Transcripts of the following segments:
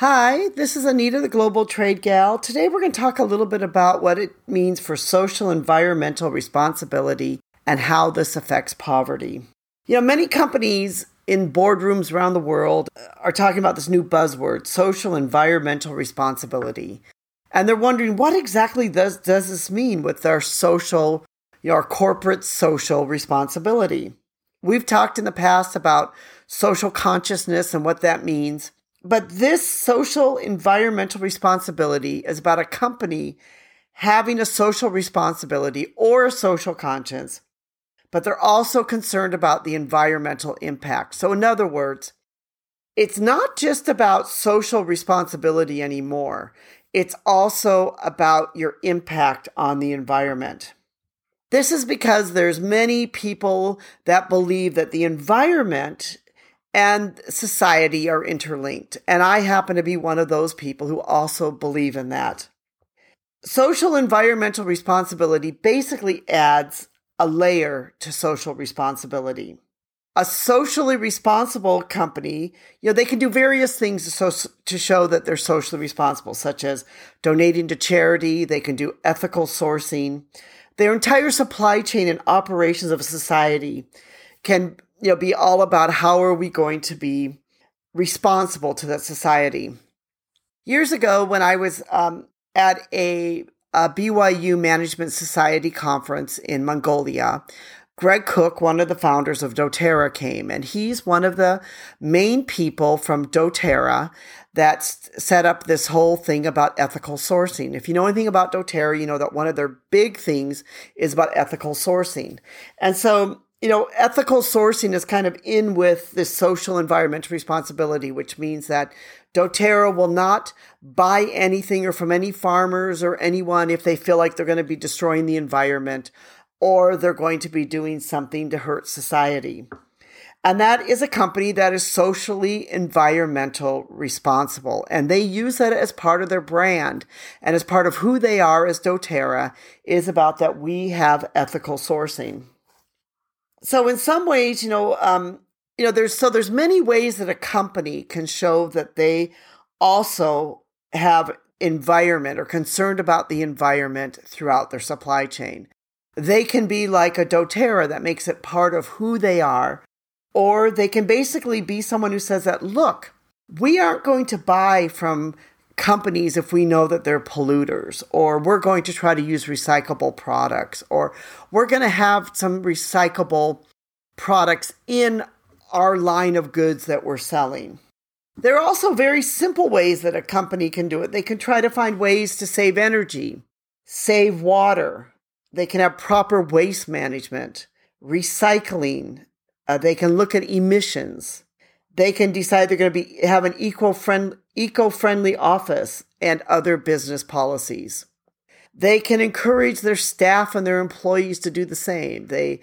Hi, this is Anita, the Global Trade Gal. Today we're going to talk a little bit about what it means for social environmental responsibility and how this affects poverty. You know, many companies in boardrooms around the world are talking about this new buzzword, social environmental responsibility. And they're wondering, what exactly does this mean with our social, you know, our corporate social responsibility? We've talked in the past about social consciousness and what that means. But this social environmental responsibility is about a company having a social responsibility or a social conscience, but they're also concerned about the environmental impact. So in other words, it's not just about social responsibility anymore. It's also about your impact on the environment. This is because there's many people that believe that the environment and society are interlinked. And I happen to be one of those people who also believe in that. Social environmental responsibility basically adds a layer to social responsibility. A socially responsible company, you know, they can do various things to show that they're socially responsible, such as donating to charity. They can do ethical sourcing. Their entire supply chain and operations of a society can be all about how are we going to be responsible to that society. Years ago, when I was at a BYU Management Society conference in Mongolia, Greg Cook, one of the founders of doTERRA, came, and he's one of the main people from doTERRA that set up this whole thing about ethical sourcing. If you know anything about doTERRA, you know that one of their big things is about ethical sourcing. And so ethical sourcing is kind of in with this social environmental responsibility, which means that doTERRA will not buy anything or from any farmers or anyone if they feel like they're going to be destroying the environment or they're going to be doing something to hurt society. And that is a company that is socially environmental responsible. And they use that as part of their brand and as part of who they are as doTERRA is about that we have ethical sourcing. So in some ways, there's many ways that a company can show that they also have environment or concerned about the environment throughout their supply chain. They can be like a doTERRA that makes it part of who they are, or they can basically be someone who says that, look, we aren't going to buy from companies if we know that they're polluters, or we're going to try to use recyclable products, or we're going to have some recyclable products in our line of goods that we're selling. There are also very simple ways that a company can do it. They can try to find ways to save energy, save water. They can have proper waste management, recycling. They can look at emissions. They can decide they're going to have an eco-friendly office and other business policies. They can encourage their staff and their employees to do the same. They,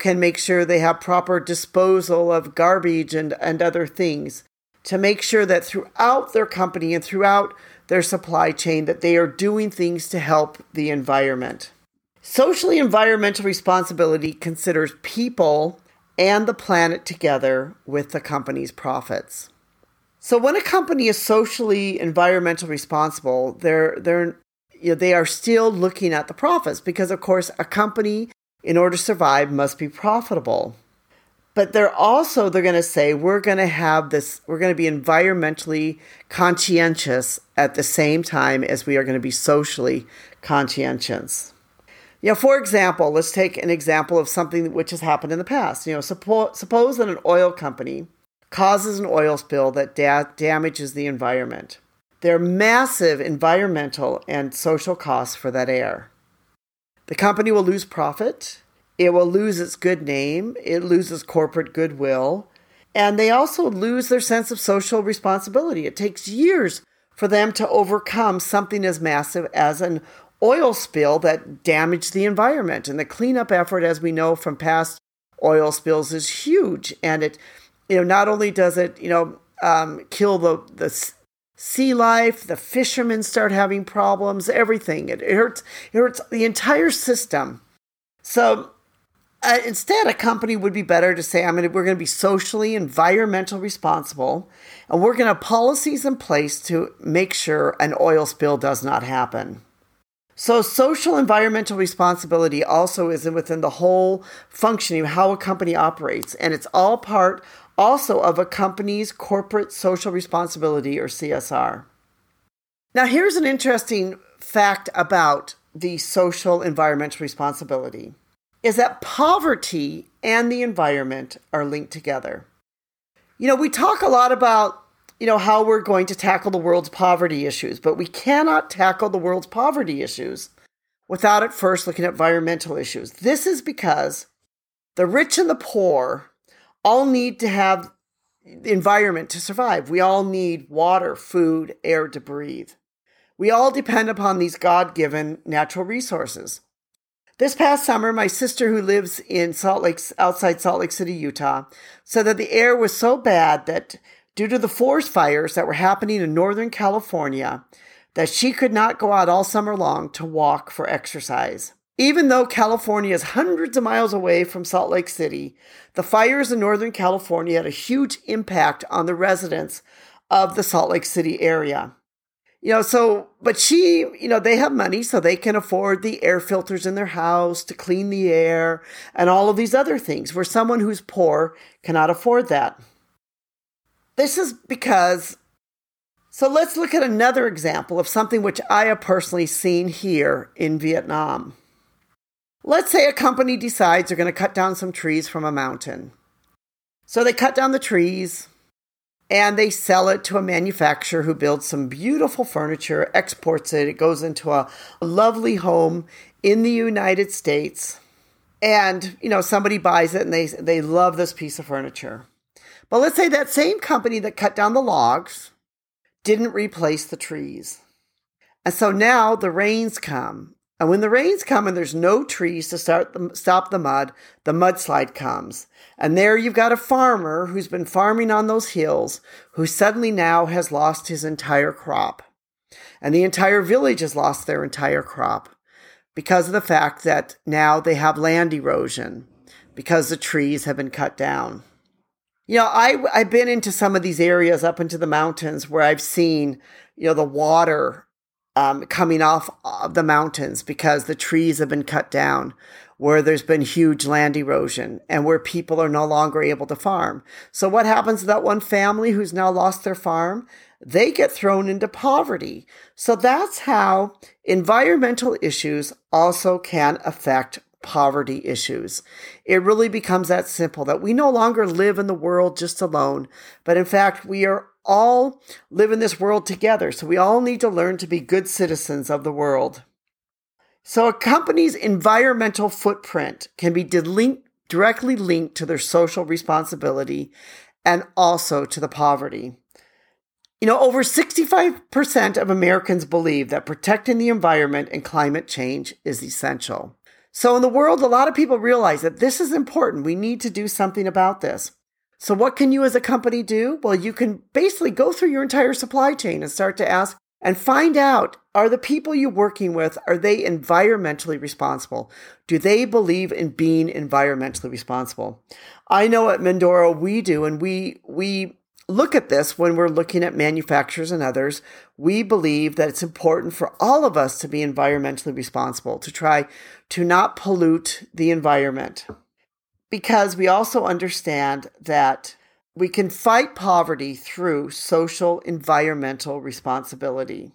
can make sure they have proper disposal of garbage and other things to make sure that throughout their company and throughout their supply chain that they are doing things to help the environment. Socially environmental responsibility considers people and the planet together with the company's profits. So when a company is socially environmental responsible, they are still looking at the profits because, of course, a company, in order to survive, must be profitable. But they're going to say, we're going to be environmentally conscientious at the same time as we are going to be socially conscientious. For example, let's take an example of something which has happened in the past. Suppose that an oil company causes an oil spill that damages the environment. There are massive environmental and social costs for that error. The company will lose profit. It will lose its good name. It loses corporate goodwill. And they also lose their sense of social responsibility. It takes years for them to overcome something as massive as an oil spill that damaged the environment. And the cleanup effort, as we know from past oil spills, is huge. And it, not only does it, kill the sea life, the fishermen start having problems, everything. It hurts the entire system. So Instead, a company would be better to say, we're going to be socially, environmentally responsible, and we're going to have policies in place to make sure an oil spill does not happen. So social environmental responsibility also is within the whole functioning of how a company operates, and it's all part also of a company's corporate social responsibility, or CSR. Now, here's an interesting fact about the social environmental responsibility, is that poverty and the environment are linked together. We talk a lot about how we're going to tackle the world's poverty issues, but we cannot tackle the world's poverty issues without at first looking at environmental issues. This is because the rich and the poor all need to have the environment to survive. We all need water, food, air to breathe. We all depend upon these God-given natural resources. This past summer, my sister, who lives in outside Salt Lake City, Utah, said that the air was so bad that due to the forest fires that were happening in Northern California, that she could not go out all summer long to walk for exercise. Even though California is hundreds of miles away from Salt Lake City, the fires in Northern California had a huge impact on the residents of the Salt Lake City area. But she, they have money, so they can afford the air filters in their house to clean the air and all of these other things, where someone who's poor cannot afford that. This is because, so let's look at another example of something which I have personally seen here in Vietnam. Let's say a company decides they're going to cut down some trees from a mountain. So they cut down the trees, and they sell it to a manufacturer who builds some beautiful furniture, exports it. It goes into a lovely home in the United States. And, somebody buys it and they love this piece of furniture. But let's say that same company that cut down the logs didn't replace the trees. And so now the rains come. And when the rains come and there's no trees to stop the mudslide comes. And there you've got a farmer who's been farming on those hills who suddenly now has lost his entire crop. And the entire village has lost their entire crop because of the fact that now they have land erosion because the trees have been cut down. I've been into some of these areas up into the mountains where I've seen, the water coming off of the mountains because the trees have been cut down, where there's been huge land erosion and where people are no longer able to farm. So what happens to that one family who's now lost their farm? They get thrown into poverty. So that's how environmental issues also can affect poverty issues. It really becomes that simple, that we no longer live in the world just alone, but in fact, we are all live in this world together. So we all need to learn to be good citizens of the world. So a company's environmental footprint can be directly linked to their social responsibility and also to the poverty. Over 65% of Americans believe that protecting the environment and climate change is essential. So in the world, a lot of people realize that this is important. We need to do something about this. So what can you as a company do? Well, you can basically go through your entire supply chain and start to ask and find out, are the people you're working with, are they environmentally responsible? Do they believe in being environmentally responsible? I know at Mondoro we do, and we look at this when we're looking at manufacturers and others. We believe that it's important for all of us to be environmentally responsible, to try to not pollute the environment. Because we also understand that we can fight poverty through social environmental responsibility.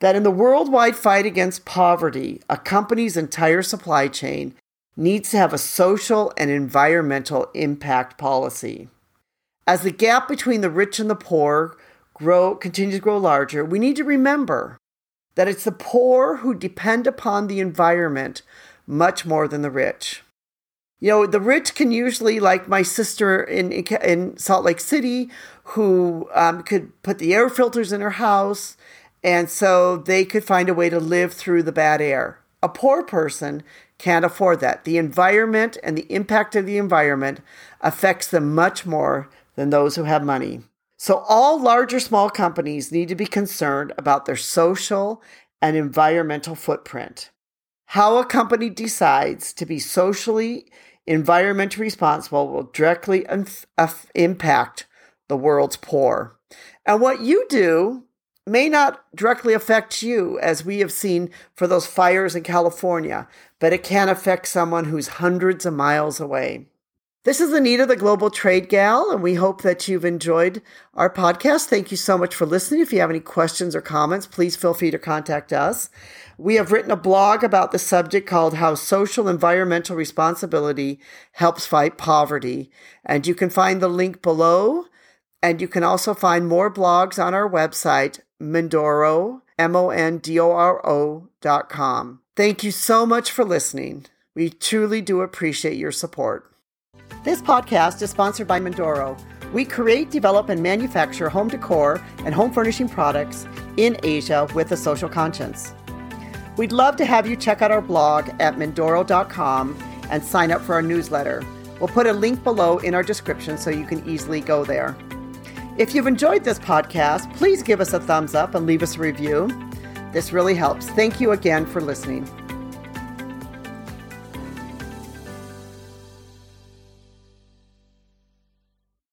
That in the worldwide fight against poverty, a company's entire supply chain needs to have a social and environmental impact policy. As the gap between the rich and the poor continues to grow larger, we need to remember that it's the poor who depend upon the environment much more than the rich. The rich can usually, like my sister in Salt Lake City, who could put the air filters in her house, and so they could find a way to live through the bad air. A poor person can't afford that. The environment and the impact of the environment affects them much more than those who have money. So all large or small companies need to be concerned about their social and environmental footprint. How a company decides to be socially, Environmentally responsible will directly impact the world's poor. And what you do may not directly affect you, as we have seen for those fires in California, but it can affect someone who's hundreds of miles away. This is Anita, the Global Trade Gal, and we hope that you've enjoyed our podcast. Thank you so much for listening. If you have any questions or comments, please feel free to contact us. We have written a blog about the subject called How Social Environmental Responsibility Helps Fight Poverty, and you can find the link below, and you can also find more blogs on our website, Mondoro, Mondoro.com. Thank you so much for listening. We truly do appreciate your support. This podcast is sponsored by Mondoro. We create, develop, and manufacture home decor and home furnishing products in Asia with a social conscience. We'd love to have you check out our blog at Mondoro.com and sign up for our newsletter. We'll put a link below in our description so you can easily go there. If you've enjoyed this podcast, please give us a thumbs up and leave us a review. This really helps. Thank you again for listening.